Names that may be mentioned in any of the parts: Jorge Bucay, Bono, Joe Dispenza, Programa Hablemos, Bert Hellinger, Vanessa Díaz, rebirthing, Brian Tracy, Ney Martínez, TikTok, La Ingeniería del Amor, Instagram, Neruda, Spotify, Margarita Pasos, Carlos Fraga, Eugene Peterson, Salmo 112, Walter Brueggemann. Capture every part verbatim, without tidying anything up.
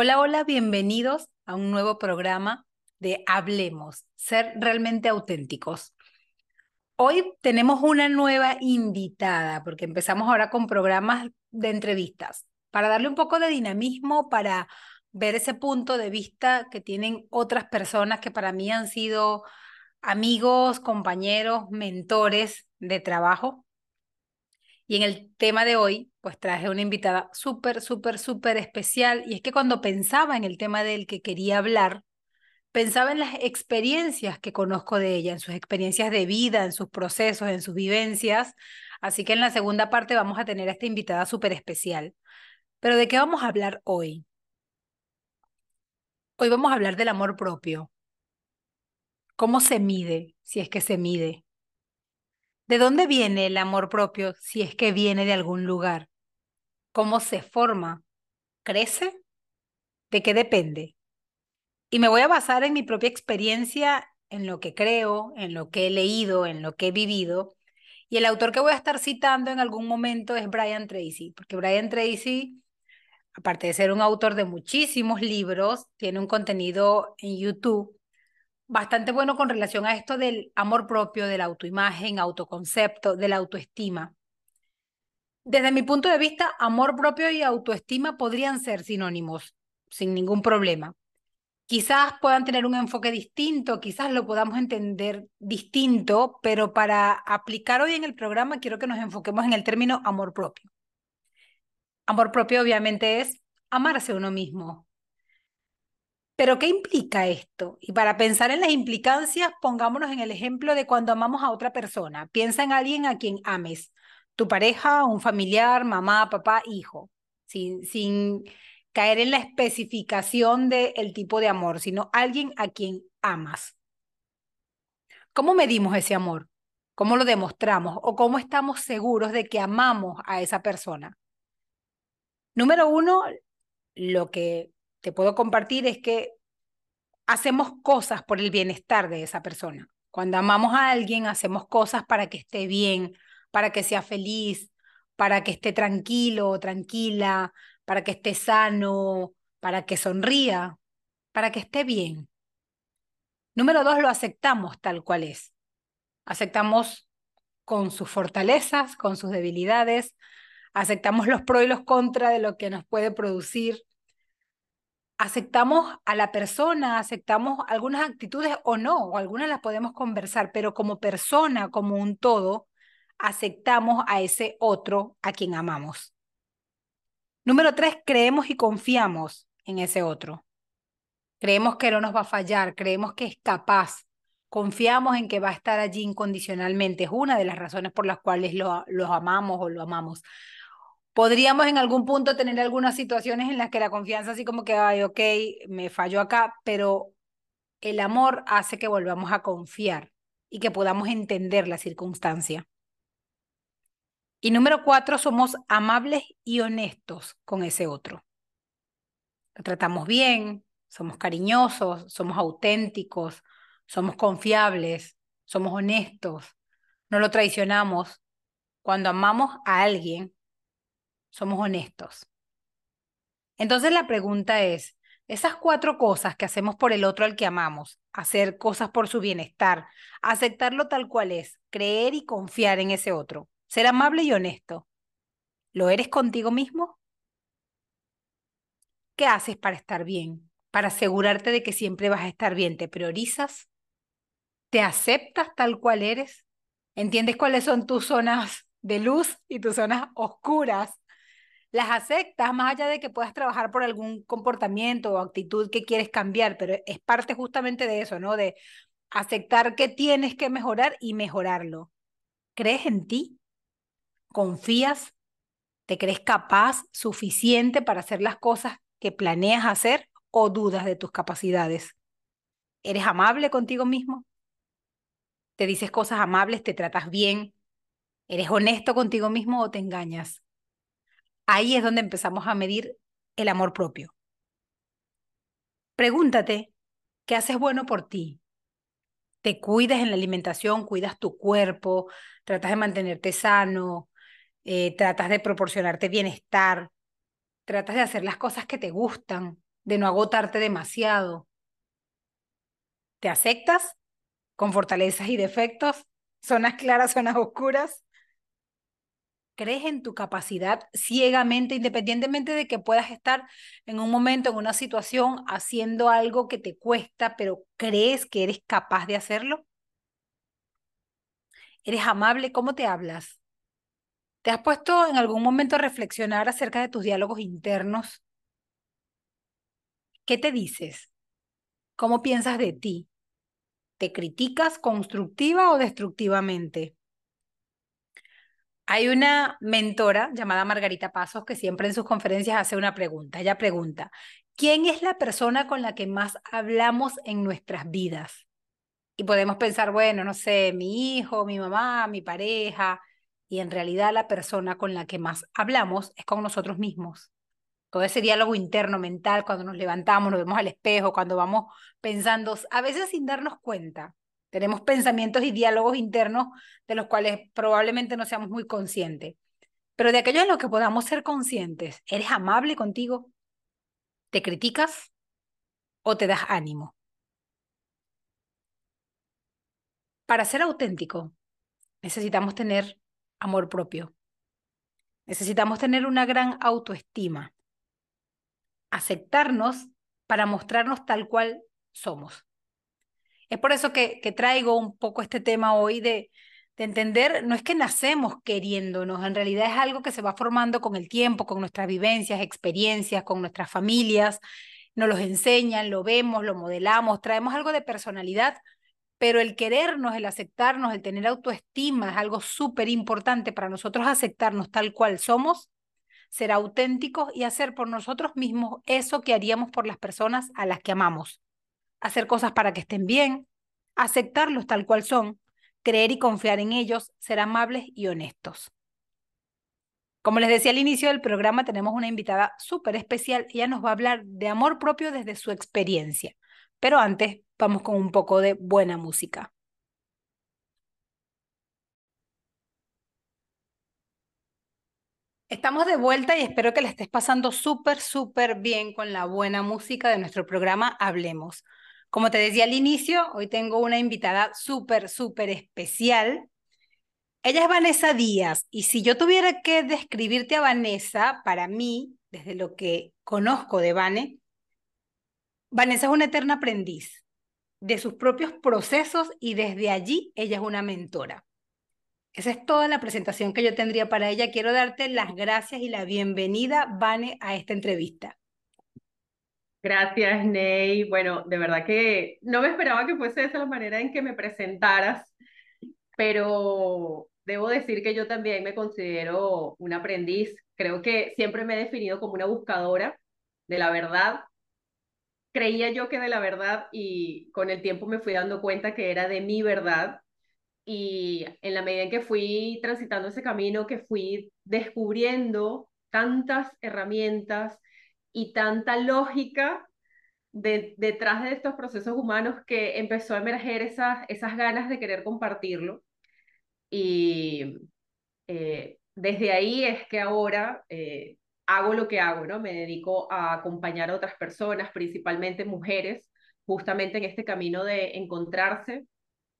Hola, hola, bienvenidos a un nuevo programa de Hablemos, ser realmente auténticos. Hoy tenemos una nueva invitada, porque empezamos ahora con programas de entrevistas, para darle un poco de dinamismo, para ver ese punto de vista que tienen otras personas que para mí han sido amigos, compañeros, mentores de trabajo. Y en el tema de hoy, pues traje una invitada súper, súper, súper especial. Y es que cuando pensaba en el tema del que quería hablar, pensaba en las experiencias que conozco de ella, en sus experiencias de vida, en sus procesos, en sus vivencias. Así que en la segunda parte vamos a tener a esta invitada súper especial. Pero ¿de qué vamos a hablar hoy? Hoy vamos a hablar del amor propio. ¿Cómo se mide, si es que se mide? ¿De dónde viene el amor propio, si es que viene de algún lugar? ¿Cómo se forma? ¿Crece? ¿De qué depende? Y me voy a basar en mi propia experiencia, en lo que creo, en lo que he leído, en lo que he vivido. Y el autor que voy a estar citando en algún momento es Brian Tracy, porque Brian Tracy, aparte de ser un autor de muchísimos libros, tiene un contenido en YouTube bastante bueno con relación a esto del amor propio, de la autoimagen, autoconcepto, de la autoestima. Desde mi punto de vista, amor propio y autoestima podrían ser sinónimos, sin ningún problema. Quizás puedan tener un enfoque distinto, quizás lo podamos entender distinto, pero para aplicar hoy en el programa quiero que nos enfoquemos en el término amor propio. Amor propio obviamente es amarse a uno mismo. ¿Pero qué implica esto? Y para pensar en las implicancias, pongámonos en el ejemplo de cuando amamos a otra persona. Piensa en alguien a quien ames, tu pareja, un familiar, mamá, papá, hijo, sin, sin caer en la especificación del tipo de amor, sino alguien a quien amas. ¿Cómo medimos ese amor? ¿Cómo lo demostramos? ¿O cómo estamos seguros de que amamos a esa persona? Número uno, lo que te puedo compartir es que hacemos cosas por el bienestar de esa persona. Cuando amamos a alguien, hacemos cosas para que esté bien, para que sea feliz, para que esté tranquilo o tranquila, para que esté sano, para que sonría, para que esté bien. Número dos, lo aceptamos tal cual es. Aceptamos con sus fortalezas, con sus debilidades, aceptamos los pros y los contras de lo que nos puede producir. Aceptamos a la persona, aceptamos algunas actitudes o no, o algunas las podemos conversar, pero como persona, como un todo, aceptamos a ese otro a quien amamos. Número tres, creemos y confiamos en ese otro. Creemos que no nos va a fallar, creemos que es capaz, confiamos en que va a estar allí incondicionalmente. Es una de las razones por las cuales lo, los amamos o lo amamos. Podríamos en algún punto tener algunas situaciones en las que la confianza así como que, ay, ok, me falló acá, pero el amor hace que volvamos a confiar y que podamos entender la circunstancia. Y número cuatro, somos amables y honestos con ese otro. Lo tratamos bien, somos cariñosos, somos auténticos, somos confiables, somos honestos, no lo traicionamos. Cuando amamos a alguien, somos honestos. Entonces la pregunta es, esas cuatro cosas que hacemos por el otro al que amamos, hacer cosas por su bienestar, aceptarlo tal cual es, creer y confiar en ese otro, ser amable y honesto, ¿lo eres contigo mismo? ¿Qué haces para estar bien? Para asegurarte de que siempre vas a estar bien, ¿te priorizas? ¿Te aceptas tal cual eres? ¿Entiendes cuáles son tus zonas de luz y tus zonas oscuras? Las aceptas más allá de que puedas trabajar por algún comportamiento o actitud que quieres cambiar, pero es parte justamente de eso, ¿no? De aceptar que tienes que mejorar y mejorarlo. ¿Crees en ti? ¿Confías? ¿Te crees capaz, suficiente para hacer las cosas que planeas hacer o dudas de tus capacidades? ¿Eres amable contigo mismo? ¿Te dices cosas amables? ¿Te tratas bien? ¿Eres honesto contigo mismo o te engañas? Ahí es donde empezamos a medir el amor propio. Pregúntate, ¿qué haces bueno por ti? ¿Te cuidas en la alimentación? ¿Cuidas tu cuerpo? ¿Tratas de mantenerte sano? Eh, ¿Tratas de proporcionarte bienestar? ¿Tratas de hacer las cosas que te gustan? de no agotarte demasiado. ¿Te aceptas? ¿Con fortalezas y defectos? ¿Zonas claras, zonas oscuras? ¿Crees en tu capacidad ciegamente, independientemente de que puedas estar en un momento, en una situación, haciendo algo que te cuesta, pero crees que eres capaz de hacerlo? ¿Eres amable? ¿Cómo te hablas? ¿Te has puesto en algún momento a reflexionar acerca de tus diálogos internos? ¿Qué te dices? ¿Cómo piensas de ti? ¿Te criticas constructiva o destructivamente? Hay una mentora llamada Margarita Pasos que siempre en sus conferencias hace una pregunta. Ella pregunta, ¿quién es la persona con la que más hablamos en nuestras vidas? Y podemos pensar, bueno, no sé, mi hijo, mi mamá, mi pareja. Y en realidad la persona con la que más hablamos es con nosotros mismos. Todo ese diálogo interno mental, cuando nos levantamos, nos vemos al espejo, cuando vamos pensando, a veces sin darnos cuenta. Tenemos pensamientos y diálogos internos de los cuales probablemente no seamos muy conscientes. Pero de aquello en lo que podamos ser conscientes, ¿eres amable contigo? ¿Te criticas o te das ánimo? Para ser auténtico, necesitamos tener amor propio. Necesitamos tener una gran autoestima. Aceptarnos para mostrarnos tal cual somos. Es por eso que, que traigo un poco este tema hoy de, de entender, no es que nacemos queriéndonos, en realidad es algo que se va formando con el tiempo, con nuestras vivencias, experiencias, con nuestras familias, nos los enseñan, lo vemos, lo modelamos, traemos algo de personalidad, pero el querernos, el aceptarnos, el tener autoestima es algo súper importante para nosotros aceptarnos tal cual somos, ser auténticos y hacer por nosotros mismos eso que haríamos por las personas a las que amamos. Hacer cosas para que estén bien, aceptarlos tal cual son, creer y confiar en ellos, ser amables y honestos. Como les decía al inicio del programa, tenemos una invitada súper especial. Ella nos va a hablar de amor propio desde su experiencia. Pero antes, vamos con un poco de buena música. Estamos de vuelta y espero que la estés pasando súper, súper bien con la buena música de nuestro programa Hablemos. Como te decía al inicio, hoy tengo una invitada súper, súper especial. Ella es Vanessa Díaz, y si yo tuviera que describirte a Vanessa, para mí, desde lo que conozco de Vane, Vanessa es una eterna aprendiz de sus propios procesos y desde allí ella es una mentora. Esa es toda la presentación que yo tendría para ella. Quiero darte las gracias y la bienvenida, Vane, a esta entrevista. Gracias, Ney. Bueno, de verdad que no me esperaba que fuese esa la manera en que me presentaras, pero debo decir que yo también me considero una aprendiz. Creo que siempre me he definido como una buscadora de la verdad. Creía yo que de la verdad, y con el tiempo me fui dando cuenta que era de mi verdad, y en la medida en que fui transitando ese camino, que fui descubriendo tantas herramientas y tanta lógica de, detrás de estos procesos humanos, que empezó a emerger esas, esas ganas de querer compartirlo, y eh, desde ahí es que ahora... Eh, hago lo que hago, ¿no? Me dedico a acompañar a otras personas, principalmente mujeres, justamente en este camino de encontrarse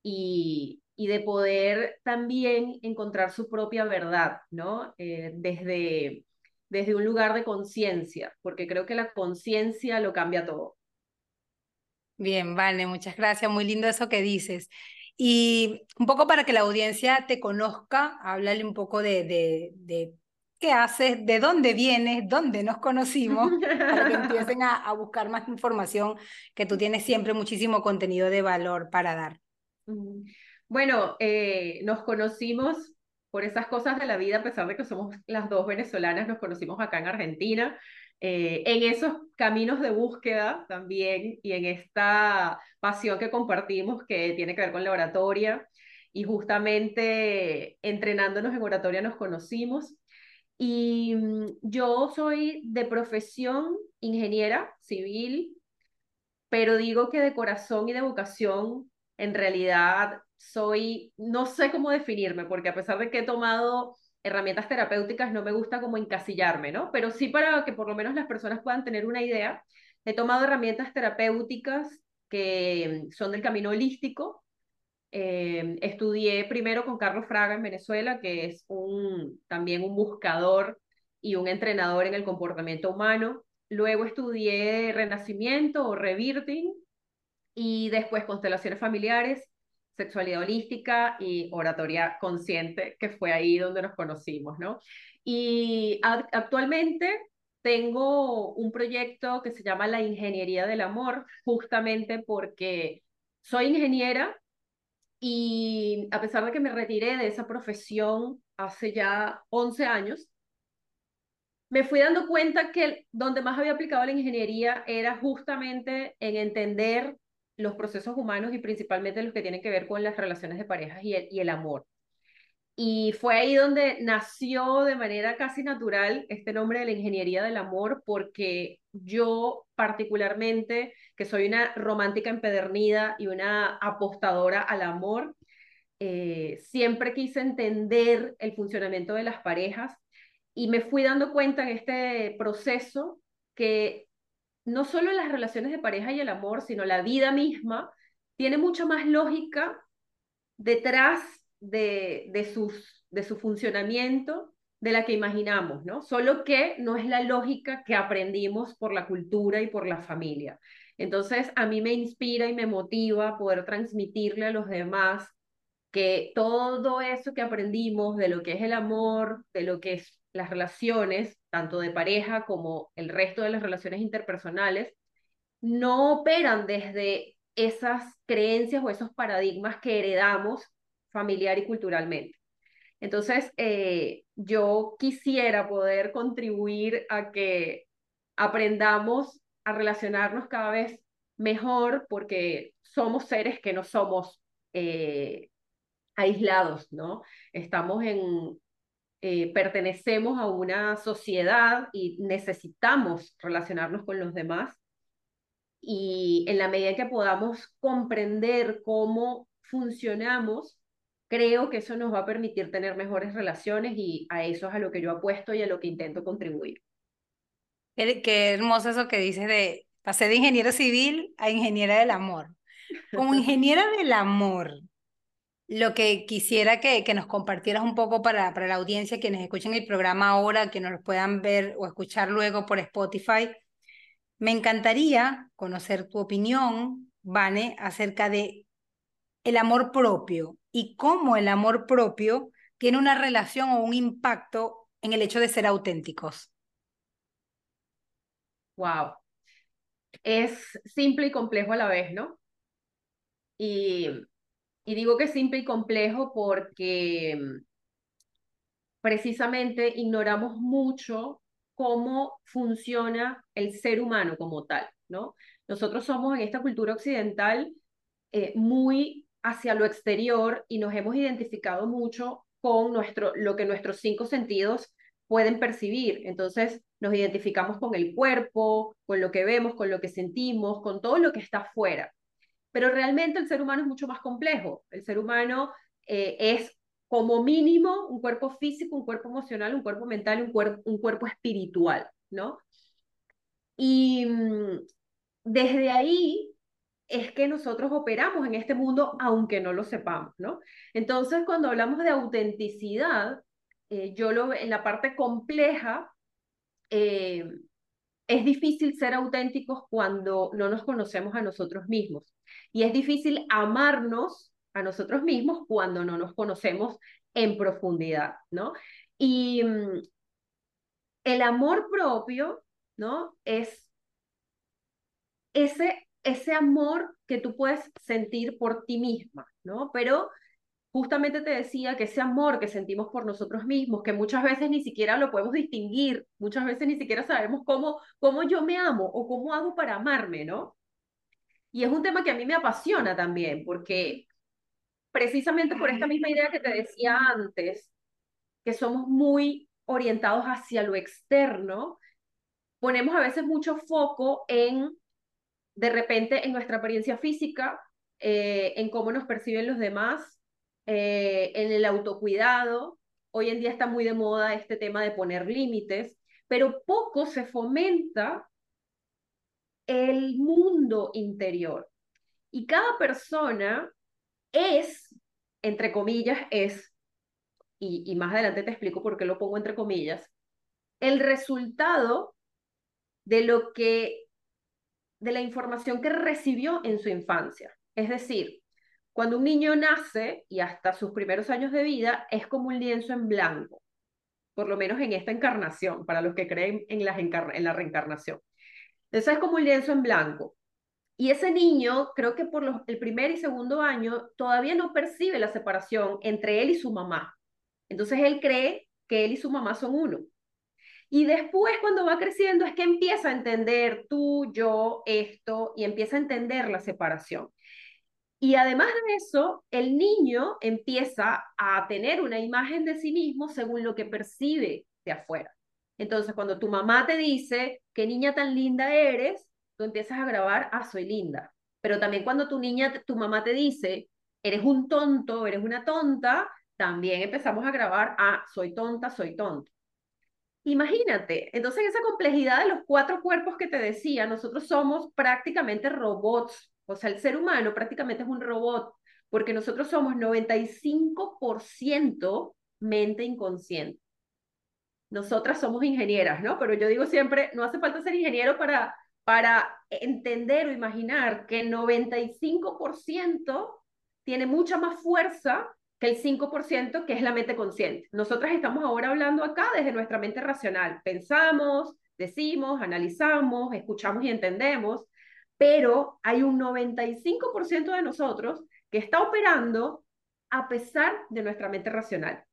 y, y de poder también encontrar su propia verdad, ¿no? Eh, desde, desde un lugar de conciencia, porque creo que la conciencia lo cambia todo. Bien, Vane, muchas gracias, muy lindo eso que dices. Y un poco para que la audiencia te conozca, háblale un poco de... de, de... ¿Qué haces? ¿De dónde vienes? ¿Dónde nos conocimos? Para que empiecen a, a buscar más información, que tú tienes siempre muchísimo contenido de valor para dar. Bueno, eh, nos conocimos por esas cosas de la vida, a pesar de que somos las dos venezolanas, nos conocimos acá en Argentina, eh, en esos caminos de búsqueda también, y en esta pasión que compartimos que tiene que ver con la oratoria, y justamente entrenándonos en oratoria nos conocimos. Y yo soy de profesión ingeniera civil, pero digo que de corazón y de vocación, en realidad soy, no sé cómo definirme, porque a pesar de que he tomado herramientas terapéuticas, no me gusta como encasillarme, ¿no? Pero sí para que por lo menos las personas puedan tener una idea He tomado herramientas terapéuticas que son del camino holístico. Eh, estudié primero con Carlos Fraga en Venezuela, que es un, también un buscador y un entrenador en el comportamiento humano. Luego estudié renacimiento o rebirthing, y después constelaciones familiares, sexualidad holística y oratoria consciente, que fue ahí donde nos conocimos, ¿no? Y actualmente tengo un proyecto que se llama La Ingeniería del Amor, justamente porque soy ingeniera y a pesar de que me retiré de esa profesión hace ya once años, me fui dando cuenta que donde más había aplicado la ingeniería era justamente en entender los procesos humanos y principalmente los que tienen que ver con las relaciones de parejas y el, y el amor. Y fue ahí donde nació de manera casi natural este nombre de la ingeniería del amor, porque yo particularmente, que soy una romántica empedernida y una apostadora al amor, eh, siempre quise entender el funcionamiento de las parejas. Y me fui dando cuenta en este proceso que no solo las relaciones de pareja y el amor, sino la vida misma, tiene mucha más lógica detrás de, de, sus, de su funcionamiento de la que imaginamos, ¿no? Solo que no es la lógica que aprendimos por la cultura y por la familia. Entonces, a mí me inspira y me motiva poder transmitirle a los demás que todo eso que aprendimos de lo que es el amor, de lo que es las relaciones, tanto de pareja como el resto de las relaciones interpersonales, no operan desde esas creencias o esos paradigmas que heredamos familiar y culturalmente. Entonces, eh, yo quisiera poder contribuir a que aprendamos a relacionarnos cada vez mejor, porque somos seres que no somos eh, aislados, ¿no? Estamos en... Eh, pertenecemos a una sociedad y necesitamos relacionarnos con los demás, y en la medida que podamos comprender cómo funcionamos, creo que eso nos va a permitir tener mejores relaciones, y a eso es a lo que yo apuesto y a lo que intento contribuir. Qué, qué hermoso eso que dices de pasé de ingeniero civil a ingeniera del amor. Como ingeniera del amor, lo que quisiera que, que nos compartieras un poco para, para la audiencia, quienes escuchen el programa ahora, que nos lo puedan ver o escuchar luego por Spotify. Me encantaría conocer tu opinión, Vane, acerca de el amor propio y cómo el amor propio tiene una relación o un impacto en el hecho de ser auténticos. Wow. Es simple y complejo a la vez, ¿no? Y... Y digo que es simple y complejo porque precisamente ignoramos mucho cómo funciona el ser humano como tal, ¿no? Nosotros somos en esta cultura occidental eh, muy hacia lo exterior, y nos hemos identificado mucho con nuestro, lo que nuestros cinco sentidos pueden percibir. Entonces nos identificamos con el cuerpo, con lo que vemos, con lo que sentimos, con todo lo que está afuera. Pero realmente el ser humano es mucho más complejo. El ser humano eh, es como mínimo un cuerpo físico, un cuerpo emocional, un cuerpo mental, un, cuer un cuerpo espiritual, ¿no? Y mmm, desde ahí es que nosotros operamos en este mundo, aunque no lo sepamos, ¿no? Entonces, cuando hablamos de autenticidad, eh, yo lo en la parte compleja, eh, es difícil ser auténticos cuando no nos conocemos a nosotros mismos. Y es difícil amarnos a nosotros mismos cuando no nos conocemos en profundidad, ¿no? Y mmm, el amor propio, ¿no? Es ese, ese amor que tú puedes sentir por ti misma, ¿no? Pero justamente te decía que ese amor que sentimos por nosotros mismos, que muchas veces ni siquiera lo podemos distinguir, muchas veces ni siquiera sabemos cómo, cómo yo me amo o cómo hago para amarme, ¿no? Y es un tema que a mí me apasiona también, porque precisamente por esta misma idea que te decía antes, que somos muy orientados hacia lo externo, ponemos a veces mucho foco en, de repente, en nuestra apariencia física, eh, en cómo nos perciben los demás, Eh, en el autocuidado. Hoy en día está muy de moda este tema de poner límites, pero poco se fomenta el mundo interior. Y cada persona es, entre comillas, es, y, y más adelante te explico por qué lo pongo entre comillas, el resultado de lo que, de la información que recibió en su infancia. Es decir, cuando un niño nace y hasta sus primeros años de vida es como un lienzo en blanco, por lo menos en esta encarnación, para los que creen en, las encar- en la reencarnación. Entonces es como un lienzo en blanco. Y ese niño, creo que por los, el primer y segundo año, todavía no percibe la separación entre él y su mamá. Entonces él cree que él y su mamá son uno. Y después, cuando va creciendo, es que empieza a entender tú, yo, esto, y empieza a entender la separación. Y además de eso, el niño empieza a tener una imagen de sí mismo según lo que percibe de afuera. Entonces, cuando tu mamá te dice, qué niña tan linda eres, tú empiezas a grabar, ah, soy linda. Pero también cuando tu niña, tu mamá te dice, eres un tonto, eres una tonta, también empezamos a grabar, ah, soy tonta, soy tonto. Imagínate, entonces esa complejidad de los cuatro cuerpos que te decía, nosotros somos prácticamente robots, o sea, el ser humano prácticamente es un robot, porque nosotros somos noventa y cinco por ciento mente inconsciente. Nosotras somos ingenieras, ¿no? Pero yo digo siempre, no hace falta ser ingeniero para, para entender o imaginar que el noventa y cinco por ciento tiene mucha más fuerza que el cinco por ciento que es la mente consciente. Nosotras estamos ahora hablando acá desde nuestra mente racional. Pensamos, decimos, analizamos, escuchamos y entendemos, pero hay un noventa y cinco por ciento de nosotros que está operando a pesar de nuestra mente racional.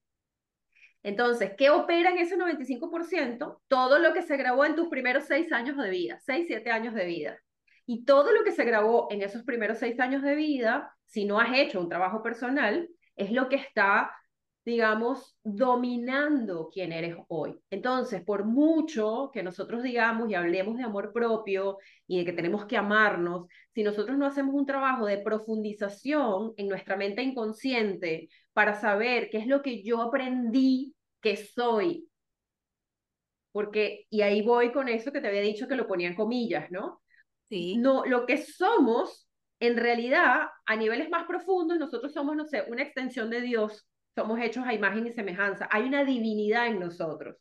Entonces, ¿qué opera en ese noventa y cinco por ciento? Todo lo que se grabó en tus primeros seis años de vida, seis, siete años de vida. Y todo lo que se grabó en esos primeros seis años de vida, si no has hecho un trabajo personal, es lo que está, digamos, dominando quién eres hoy. Entonces, por mucho que nosotros digamos y hablemos de amor propio y de que tenemos que amarnos, si nosotros no hacemos un trabajo de profundización en nuestra mente inconsciente para saber qué es lo que yo aprendí que soy, porque, y ahí voy con eso que te había dicho que lo ponía en comillas, ¿no? Sí. No, lo que somos. En realidad, a niveles más profundos, nosotros somos, no sé, una extensión de Dios, somos hechos a imagen y semejanza, hay una divinidad en nosotros,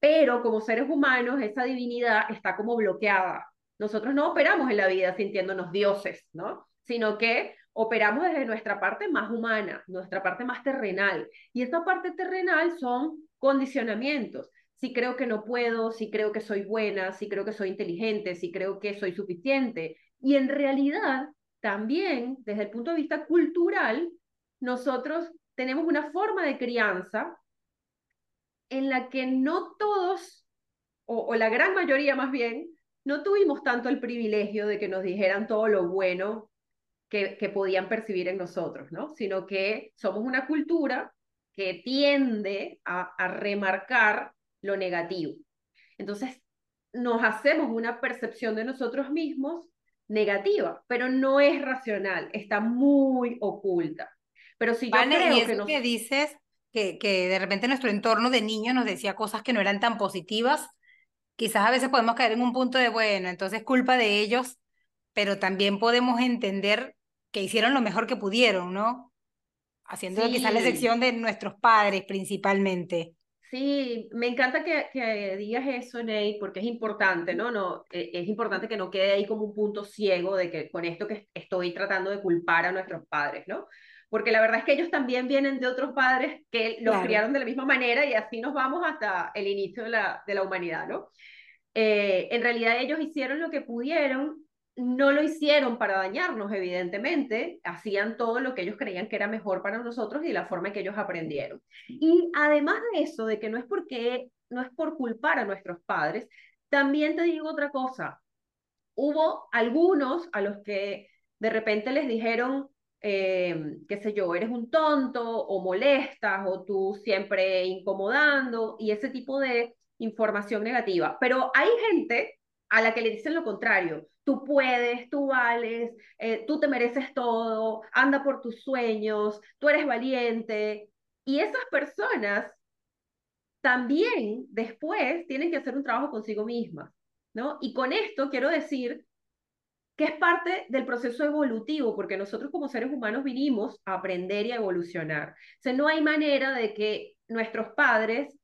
pero como seres humanos, esa divinidad está como bloqueada. Nosotros no operamos en la vida sintiéndonos dioses, ¿no? Sino que operamos desde nuestra parte más humana, nuestra parte más terrenal, y esta parte terrenal son condicionamientos. Si creo que no puedo, si creo que soy buena, si creo que soy inteligente, si creo que soy suficiente, y en realidad, también, desde el punto de vista cultural, nosotros tenemos una forma de crianza en la que no todos, o, o la gran mayoría más bien, no tuvimos tanto el privilegio de que nos dijeran todo lo bueno que, que podían percibir en nosotros, ¿no? Sino que somos una cultura que tiende a, a remarcar lo negativo. Entonces, nos hacemos una percepción de nosotros mismos negativa, pero no es racional, está muy oculta. Pero si yo Vane, creo y eso que, nos... que dices que, que de repente nuestro entorno de niños nos decía cosas que no eran tan positivas, quizás a veces podemos caer en un punto de, bueno, entonces culpa de ellos, pero también podemos entender que hicieron lo mejor que pudieron, ¿no? Haciendo sí. Quizás la excepción de nuestros padres principalmente. Sí, me encanta que, que digas eso, Ney, porque es importante, ¿no? no eh, es importante que no quede ahí como un punto ciego de que con esto que estoy tratando de culpar a nuestros padres, ¿no? Porque la verdad es que ellos también vienen de otros padres que los claro. criaron de la misma manera y así nos vamos hasta el inicio de la, de la humanidad, ¿no? Eh, en realidad ellos hicieron lo que pudieron, no lo hicieron para dañarnos, evidentemente, hacían todo lo que ellos creían que era mejor para nosotros y de la forma en que ellos aprendieron. Y además de eso, de que no es porque, no es por culpar a nuestros padres, también te digo otra cosa, hubo algunos a los que de repente les dijeron, eh, qué sé yo, eres un tonto, o molestas, o tú siempre incomodando, y ese tipo de información negativa. Pero hay gente a la que le dicen lo contrario, tú puedes, tú vales, eh, tú te mereces todo, anda por tus sueños, tú eres valiente, y esas personas también después tienen que hacer un trabajo consigo mismas, ¿no? Y con esto quiero decir que es parte del proceso evolutivo, porque nosotros como seres humanos vinimos a aprender y a evolucionar. O sea, no hay manera de que nuestros padres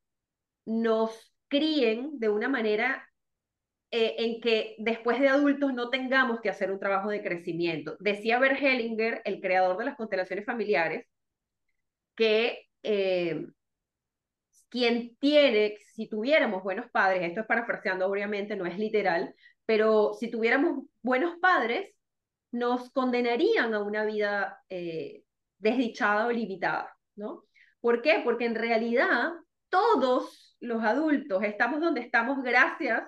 nos críen de una manera eh, en que después de adultos no tengamos que hacer un trabajo de crecimiento. Decía Bert Hellinger, el creador de las constelaciones familiares, que eh, quien tiene, si tuviéramos buenos padres, esto es parafraseando obviamente, no es literal, pero si tuviéramos buenos padres, nos condenarían a una vida eh, desdichada o limitada, ¿no? ¿Por qué? Porque en realidad todos los adultos estamos donde estamos gracias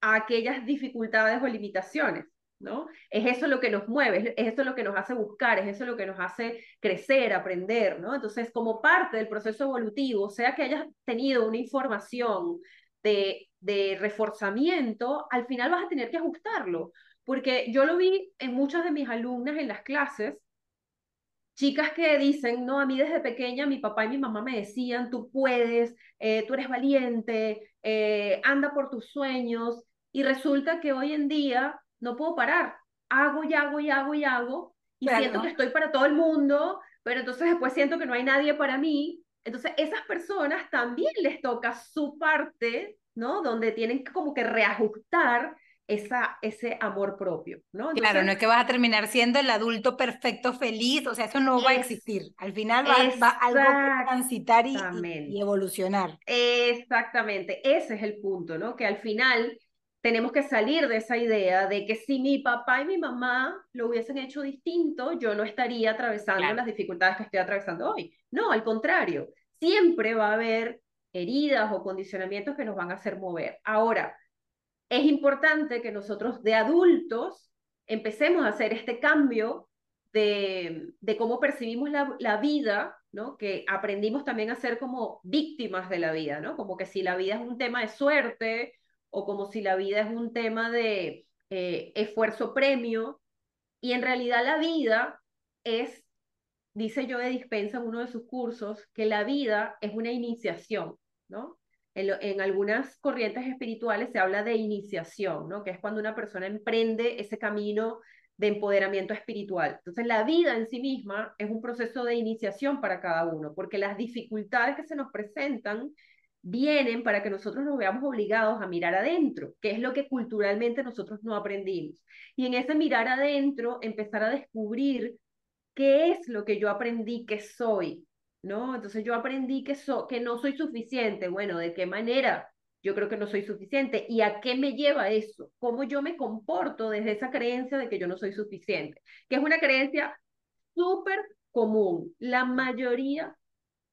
a aquellas dificultades o limitaciones, ¿no? Es eso lo que nos mueve, es eso lo que nos hace buscar, es eso lo que nos hace crecer, aprender, ¿no? Entonces, como parte del proceso evolutivo, sea que hayas tenido una información de... de reforzamiento, al final vas a tener que ajustarlo, porque yo lo vi en muchas de mis alumnas en las clases, chicas que dicen, no, a mí desde pequeña mi papá y mi mamá me decían, tú puedes, eh, tú eres valiente, eh, anda por tus sueños, y resulta que hoy en día no puedo parar, hago y hago y hago y hago, y pero siento no. que estoy para todo el mundo, pero entonces después siento que no hay nadie para mí, entonces esas personas también les toca su parte, ¿no? Donde tienen que como que reajustar esa, ese amor propio, ¿no? Entonces, claro, no es que vas a terminar siendo el adulto perfecto, feliz, o sea, eso no es, va a existir. Al final va, va algo que transitar y, y, y evolucionar. Exactamente, ese es el punto, ¿no? Que al final tenemos que salir de esa idea de que si mi papá y mi mamá lo hubiesen hecho distinto, yo no estaría atravesando claro. las dificultades que estoy atravesando hoy. No, al contrario, siempre va a haber heridas o condicionamientos que nos van a hacer mover. Ahora, es importante que nosotros de adultos empecemos a hacer este cambio de, de cómo percibimos la, la vida, ¿no? Que aprendimos también a ser como víctimas de la vida, ¿no? Como que si la vida es un tema de suerte o como si la vida es un tema de eh, esfuerzo-premio, y en realidad la vida es, dice Joe Dispenza en uno de sus cursos, que la vida es una iniciación, ¿no? En, lo, en algunas corrientes espirituales se habla de iniciación, ¿no? Que es cuando una persona emprende ese camino de empoderamiento espiritual. Entonces la vida en sí misma es un proceso de iniciación para cada uno, porque las dificultades que se nos presentan vienen para que nosotros nos veamos obligados a mirar adentro, que es lo que culturalmente nosotros no aprendimos. Y en ese mirar adentro, empezar a descubrir ¿qué es lo que yo aprendí que soy? ¿No? Entonces yo aprendí que, so, que no soy suficiente. Bueno, ¿de qué manera yo creo que no soy suficiente? ¿Y a qué me lleva eso? ¿Cómo yo me comporto desde esa creencia de que yo no soy suficiente? Que es una creencia súper común. La mayoría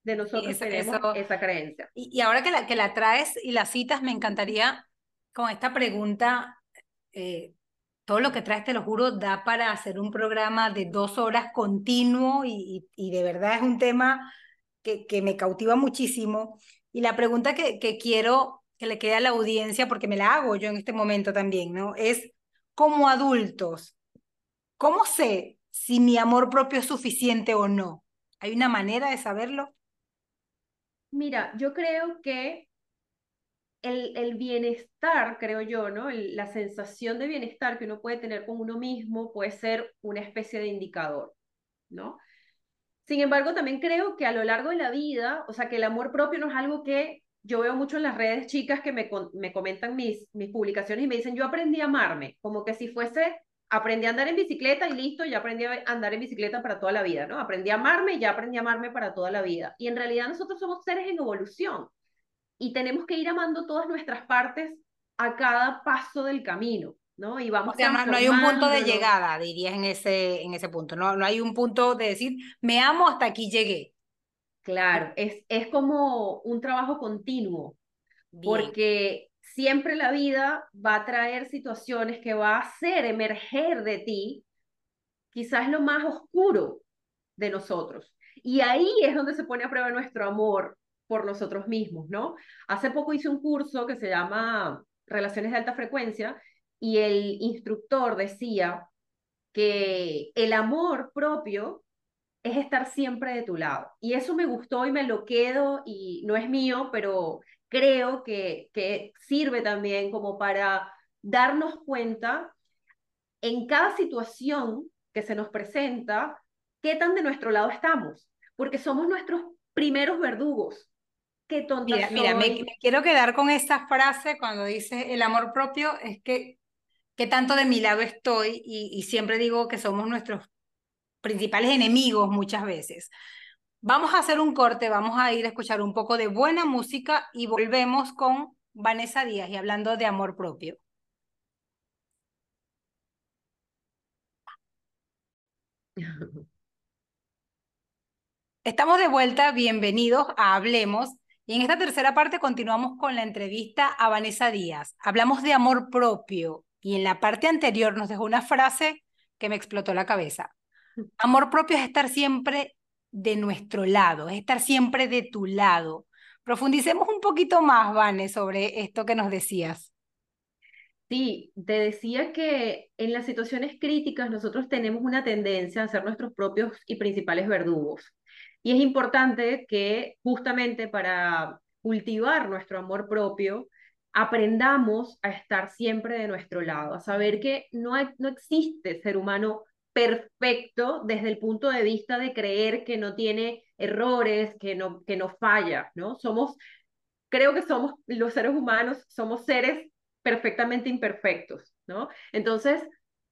de nosotros eso, tenemos eso, esa creencia. Y, y ahora que la, que la traes y la citas, me encantaría con esta pregunta... Eh, todo lo que traes, te lo juro, da para hacer un programa de dos horas continuo y, y, y de verdad es un tema que, que me cautiva muchísimo. Y la pregunta que, que quiero que le quede a la audiencia, porque me la hago yo en este momento también, ¿no? Es, como adultos, ¿cómo sé si mi amor propio es suficiente o no? ¿Hay una manera de saberlo? Mira, yo creo que El, el bienestar, creo yo, ¿no? El, la sensación de bienestar que uno puede tener con uno mismo puede ser una especie de indicador, ¿no? Sin embargo, también creo que a lo largo de la vida, o sea, que el amor propio no es algo que yo veo mucho en las redes, chicas que me, me comentan mis, mis publicaciones y me dicen, yo aprendí a amarme, como que si fuese, aprendí a andar en bicicleta y listo, ya aprendí a andar en bicicleta para toda la vida, ¿no? Aprendí a amarme y ya aprendí a amarme para toda la vida. Y en realidad nosotros somos seres en evolución, y tenemos que ir amando todas nuestras partes a cada paso del camino, ¿no? Y vamos, o sea, no, no hay un punto de llegada, dirías, en ese, en ese punto. No, no hay un punto de decir, me amo, hasta aquí llegué. Claro, es, es como un trabajo continuo. Bien. Porque siempre la vida va a traer situaciones que va a hacer emerger de ti quizás lo más oscuro de nosotros. Y ahí es donde se pone a prueba nuestro amor por nosotros mismos, ¿no? Hace poco hice un curso que se llama Relaciones de Alta Frecuencia y el instructor decía que el amor propio es estar siempre de tu lado. Y eso me gustó y me lo quedo, y no es mío, pero creo que, que sirve también como para darnos cuenta en cada situación que se nos presenta, qué tan de nuestro lado estamos, porque somos nuestros primeros verdugos. Qué tonta mira, soy. Mira, me, me quiero quedar con esa frase cuando dice el amor propio, es que qué tanto de mi lado estoy, y, y siempre digo que somos nuestros principales enemigos muchas veces. Vamos a hacer un corte, vamos a ir a escuchar un poco de buena música y volvemos con Vanessa Díaz y hablando de amor propio. Estamos de vuelta, bienvenidos a Hablemos, y en esta tercera parte continuamos con la entrevista a Vanessa Díaz. Hablamos de amor propio y en la parte anterior nos dejó una frase que me explotó la cabeza. Amor propio es estar siempre de nuestro lado, es estar siempre de tu lado. Profundicemos un poquito más, Vane, sobre esto que nos decías. Sí, te decía que en las situaciones críticas nosotros tenemos una tendencia a ser nuestros propios y principales verdugos. Y es importante que justamente para cultivar nuestro amor propio aprendamos a estar siempre de nuestro lado, a saber que no, hay, no existe ser humano perfecto desde el punto de vista de creer que no tiene errores, que no, que no falla, ¿no? Somos, creo que somos, los seres humanos, somos seres perfectamente imperfectos, ¿no? Entonces,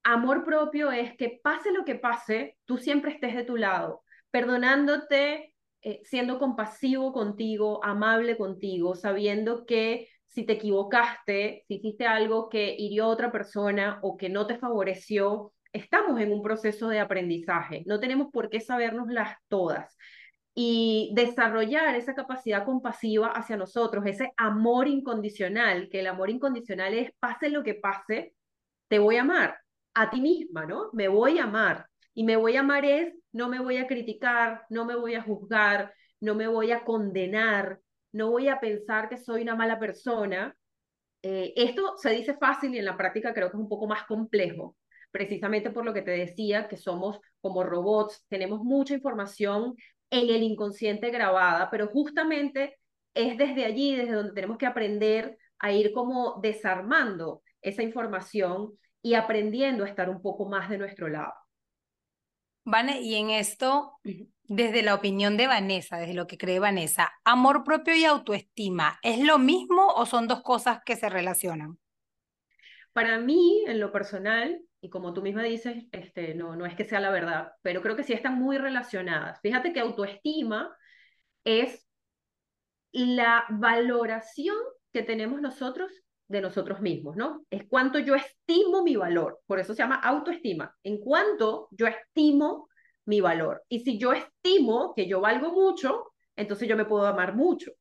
amor propio es que pase lo que pase, tú siempre estés de tu lado, perdonándote, eh, siendo compasivo contigo, amable contigo, sabiendo que si te equivocaste, si hiciste algo que hirió a otra persona o que no te favoreció, estamos en un proceso de aprendizaje, no tenemos por qué sabérnoslas todas. Y desarrollar esa capacidad compasiva hacia nosotros, ese amor incondicional, que el amor incondicional es, pase lo que pase, te voy a amar, a ti misma, ¿no? Me voy a amar. Y me voy a amar es, no me voy a criticar, no me voy a juzgar, no me voy a condenar, no voy a pensar que soy una mala persona. Eh, esto se dice fácil y en la práctica creo que es un poco más complejo, precisamente por lo que te decía, que somos como robots, tenemos mucha información en el inconsciente grabada, pero justamente es desde allí, desde donde tenemos que aprender a ir como desarmando esa información y aprendiendo a estar un poco más de nuestro lado. Vane, y en esto, desde la opinión de Vanessa, desde lo que cree Vanessa, ¿amor propio y autoestima es lo mismo o son dos cosas que se relacionan? Para mí, en lo personal, y como tú misma dices, este, no, no es que sea la verdad, pero creo que sí están muy relacionadas. Fíjate que autoestima es la valoración que tenemos nosotros de nosotros mismos, ¿no? Es cuánto yo estimo mi valor, por eso se llama autoestima, en cuánto yo estimo mi valor. Y si yo estimo que yo valgo mucho, entonces yo me puedo amar mucho.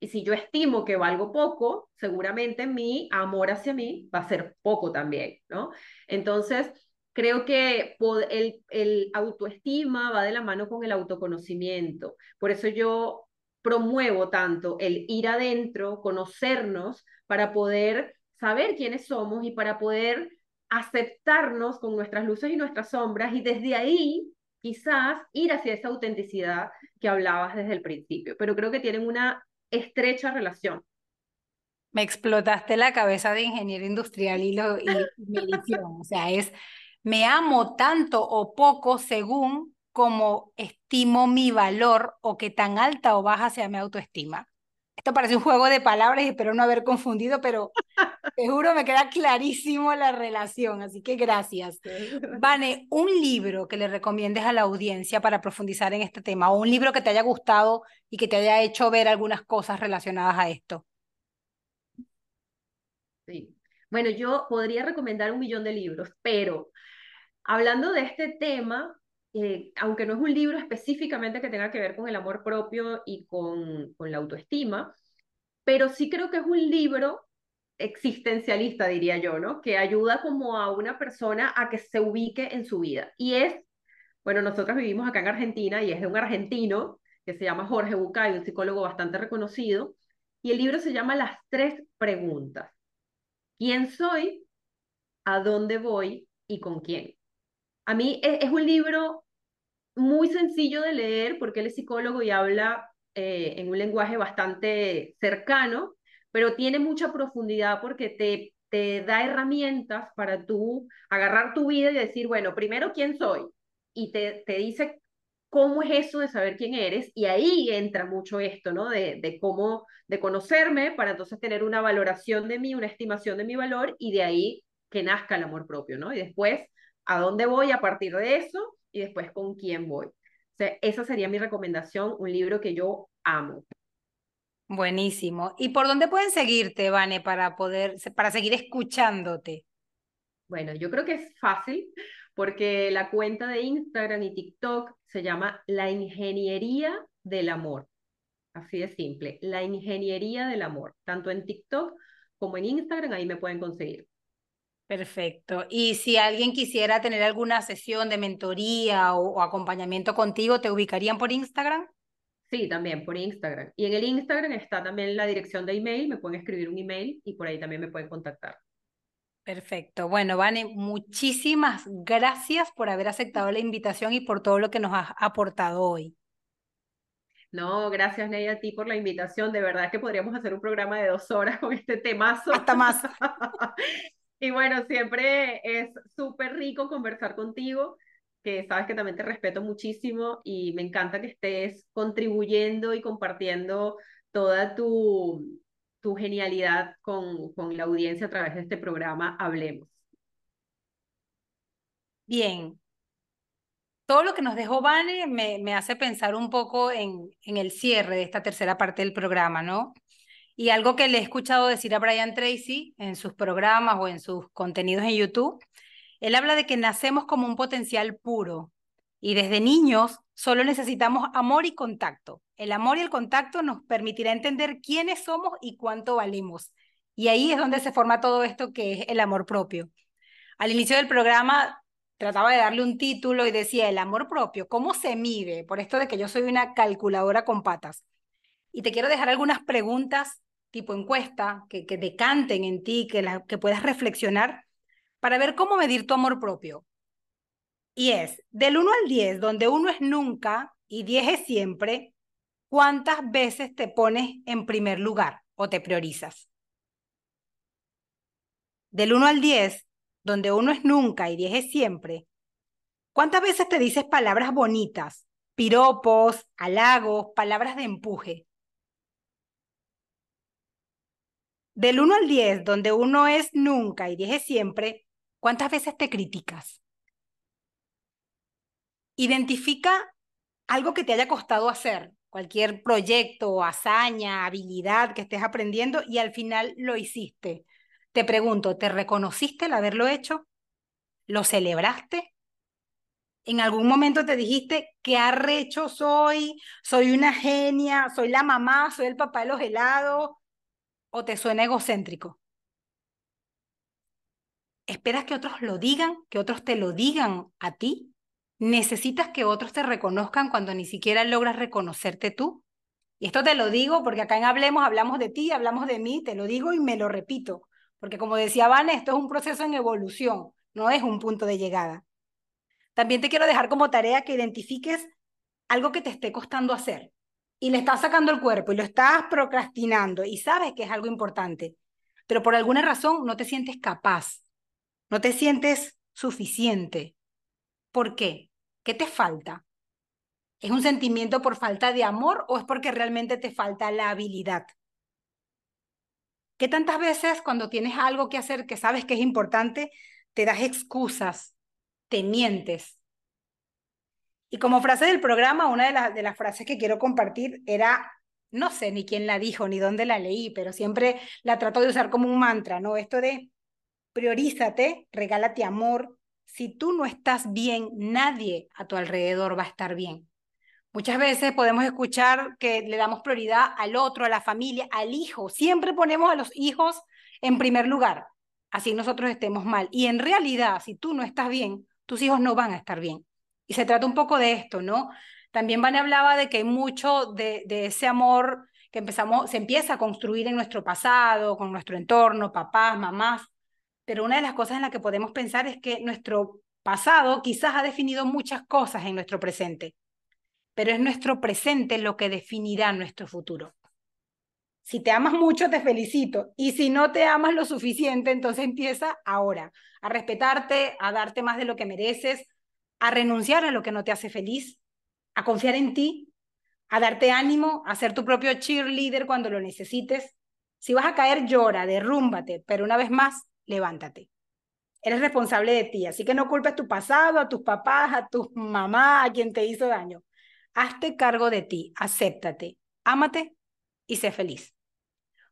Y si yo estimo que valgo poco, seguramente mi amor hacia mí va a ser poco también, ¿no? Entonces, creo que el, el autoestima va de la mano con el autoconocimiento. Por eso yo promuevo tanto el ir adentro, conocernos, para poder saber quiénes somos y para poder aceptarnos con nuestras luces y nuestras sombras, y desde ahí quizás ir hacia esa autenticidad que hablabas desde el principio. Pero creo que tienen una estrecha relación. Me explotaste la cabeza de ingeniero industrial y, lo, y, y mi visión. O sea, es, me amo tanto o poco según cómo estimo mi valor o qué tan alta o baja sea mi autoestima. Esto parece un juego de palabras y espero no haber confundido, pero te juro me queda clarísimo la relación, así que gracias. Vane, un libro que le recomiendes a la audiencia para profundizar en este tema, o un libro que te haya gustado y que te haya hecho ver algunas cosas relacionadas a esto. Sí. Bueno, yo podría recomendar un millón de libros, pero hablando de este tema, Eh, aunque no es un libro específicamente que tenga que ver con el amor propio y con, con la autoestima, pero sí creo que es un libro existencialista, diría yo, ¿no? Que ayuda como a una persona a que se ubique en su vida. Y es, bueno, nosotros vivimos acá en Argentina y es de un argentino que se llama Jorge Bucay, un psicólogo bastante reconocido, y el libro se llama Las tres preguntas. ¿Quién soy? ¿A dónde voy? ¿Y con quién? A mí es un libro muy sencillo de leer porque él es psicólogo y habla eh, en un lenguaje bastante cercano, pero tiene mucha profundidad porque te te da herramientas para tú agarrar tu vida y decir, bueno, primero, ¿quién soy? Y te, te dice cómo es eso de saber quién eres, y ahí entra mucho esto, ¿no? De, de cómo, de conocerme, para entonces tener una valoración de mí, una estimación de mi valor, y de ahí que nazca el amor propio, ¿no? Y después, ¿a dónde voy a partir de eso? Y después, ¿con quién voy? O sea, esa sería mi recomendación, un libro que yo amo. Buenísimo. ¿Y por dónde pueden seguirte, Vane, para poder, para seguir escuchándote? Bueno, yo creo que es fácil, porque la cuenta de Instagram y TikTok se llama La Ingeniería del Amor. Así de simple, La Ingeniería del Amor. Tanto en TikTok como en Instagram, ahí me pueden conseguir. Perfecto. Y si alguien quisiera tener alguna sesión de mentoría o, o acompañamiento contigo, ¿te ubicarían por Instagram? Sí, también por Instagram. Y en el Instagram está también la dirección de email, me pueden escribir un email y por ahí también me pueden contactar. Perfecto. Bueno, Vane, muchísimas gracias por haber aceptado la invitación y por todo lo que nos has aportado hoy. No, gracias, Ney, a ti por la invitación. De verdad que podríamos hacer un programa de dos horas con este temazo. Hasta más. Y bueno, siempre es súper rico conversar contigo, que sabes que también te respeto muchísimo y me encanta que estés contribuyendo y compartiendo toda tu, tu genialidad con, con la audiencia a través de este programa Hablemos. Bien. Todo lo que nos dejó Vane me, me hace pensar un poco en, en el cierre de esta tercera parte del programa, ¿no? Y algo que le he escuchado decir a Brian Tracy en sus programas o en sus contenidos en YouTube. Él habla de que nacemos como un potencial puro y desde niños solo necesitamos amor y contacto. El amor y el contacto nos permitirá entender quiénes somos y cuánto valemos. Y ahí es donde se forma todo esto que es el amor propio. Al inicio del programa trataba de darle un título y decía, el amor propio, ¿cómo se mide? Por esto de que yo soy una calculadora con patas. Y te quiero dejar algunas preguntas tipo encuesta que, que decanten en ti, que, la, que puedas reflexionar para ver cómo medir tu amor propio. Y es, del uno al diez, donde uno es nunca y diez es siempre, ¿cuántas veces te pones en primer lugar o te priorizas? Del uno al diez, donde uno es nunca y diez es siempre, ¿cuántas veces te dices palabras bonitas, piropos, halagos, palabras de empuje? Del uno al diez, donde uno es nunca y diez es siempre, ¿cuántas veces te criticas? Identifica algo que te haya costado hacer, cualquier proyecto, hazaña, habilidad que estés aprendiendo y al final lo hiciste. Te pregunto, ¿te reconociste el haberlo hecho? ¿Lo celebraste? ¿En algún momento te dijiste qué arrecho soy, soy una genia, soy la mamá, soy el papá de los helados? ¿O te suena egocéntrico? ¿Esperas que otros lo digan, que otros te lo digan a ti? ¿Necesitas que otros te reconozcan cuando ni siquiera logras reconocerte tú? Y esto te lo digo porque acá en Hablemos hablamos de ti, hablamos de mí, te lo digo y me lo repito. Porque como decía Vane, esto es un proceso en evolución, no es un punto de llegada. También te quiero dejar como tarea que identifiques algo que te esté costando hacer. Y le estás sacando el cuerpo y lo estás procrastinando y sabes que es algo importante, pero por alguna razón no te sientes capaz, no te sientes suficiente. ¿Por qué? ¿Qué te falta? ¿Es un sentimiento por falta de amor o es porque realmente te falta la habilidad? ¿Qué tantas veces cuando tienes algo que hacer que sabes que es importante, te das excusas, te mientes? Y como frase del programa, una de, la, de las frases que quiero compartir era, no sé ni quién la dijo, ni dónde la leí, pero siempre la trato de usar como un mantra, ¿no? Esto de priorízate, regálate amor. Si tú no estás bien, nadie a tu alrededor va a estar bien. Muchas veces podemos escuchar que le damos prioridad al otro, a la familia, al hijo. Siempre ponemos a los hijos en primer lugar, así nosotros estemos mal. Y en realidad, si tú no estás bien, tus hijos no van a estar bien. Y se trata un poco de esto, ¿no? También Vane hablaba de que hay mucho de, de ese amor que empezamos, se empieza a construir en nuestro pasado, con nuestro entorno, papás, mamás, pero una de las cosas en las que podemos pensar es que nuestro pasado quizás ha definido muchas cosas en nuestro presente, pero es nuestro presente lo que definirá nuestro futuro. si te amas mucho, te felicito. Y si no te amas lo suficiente, entonces empieza ahora a respetarte, a darte más de lo que mereces, a renunciar a lo que no te hace feliz, a confiar en ti, a darte ánimo, a ser tu propio cheerleader cuando lo necesites. Si vas a caer, llora, derrúmbate, pero una vez más, levántate. Eres responsable de ti, así que no culpes tu pasado, a tus papás, a tu mamá, a quien te hizo daño. Hazte cargo de ti, acéptate, ámate y sé feliz.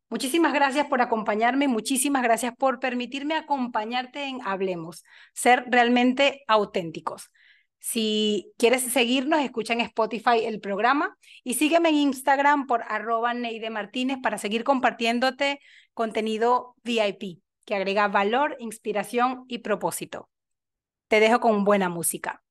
Muchísimas gracias por acompañarme, muchísimas gracias por permitirme acompañarte en Hablemos, ser realmente auténticos. Si quieres seguirnos, escucha en Spotify el programa y sígueme en Instagram por arroba Ney Martínez para seguir compartiéndote contenido V I P que agrega valor, inspiración y propósito. Te dejo con buena música.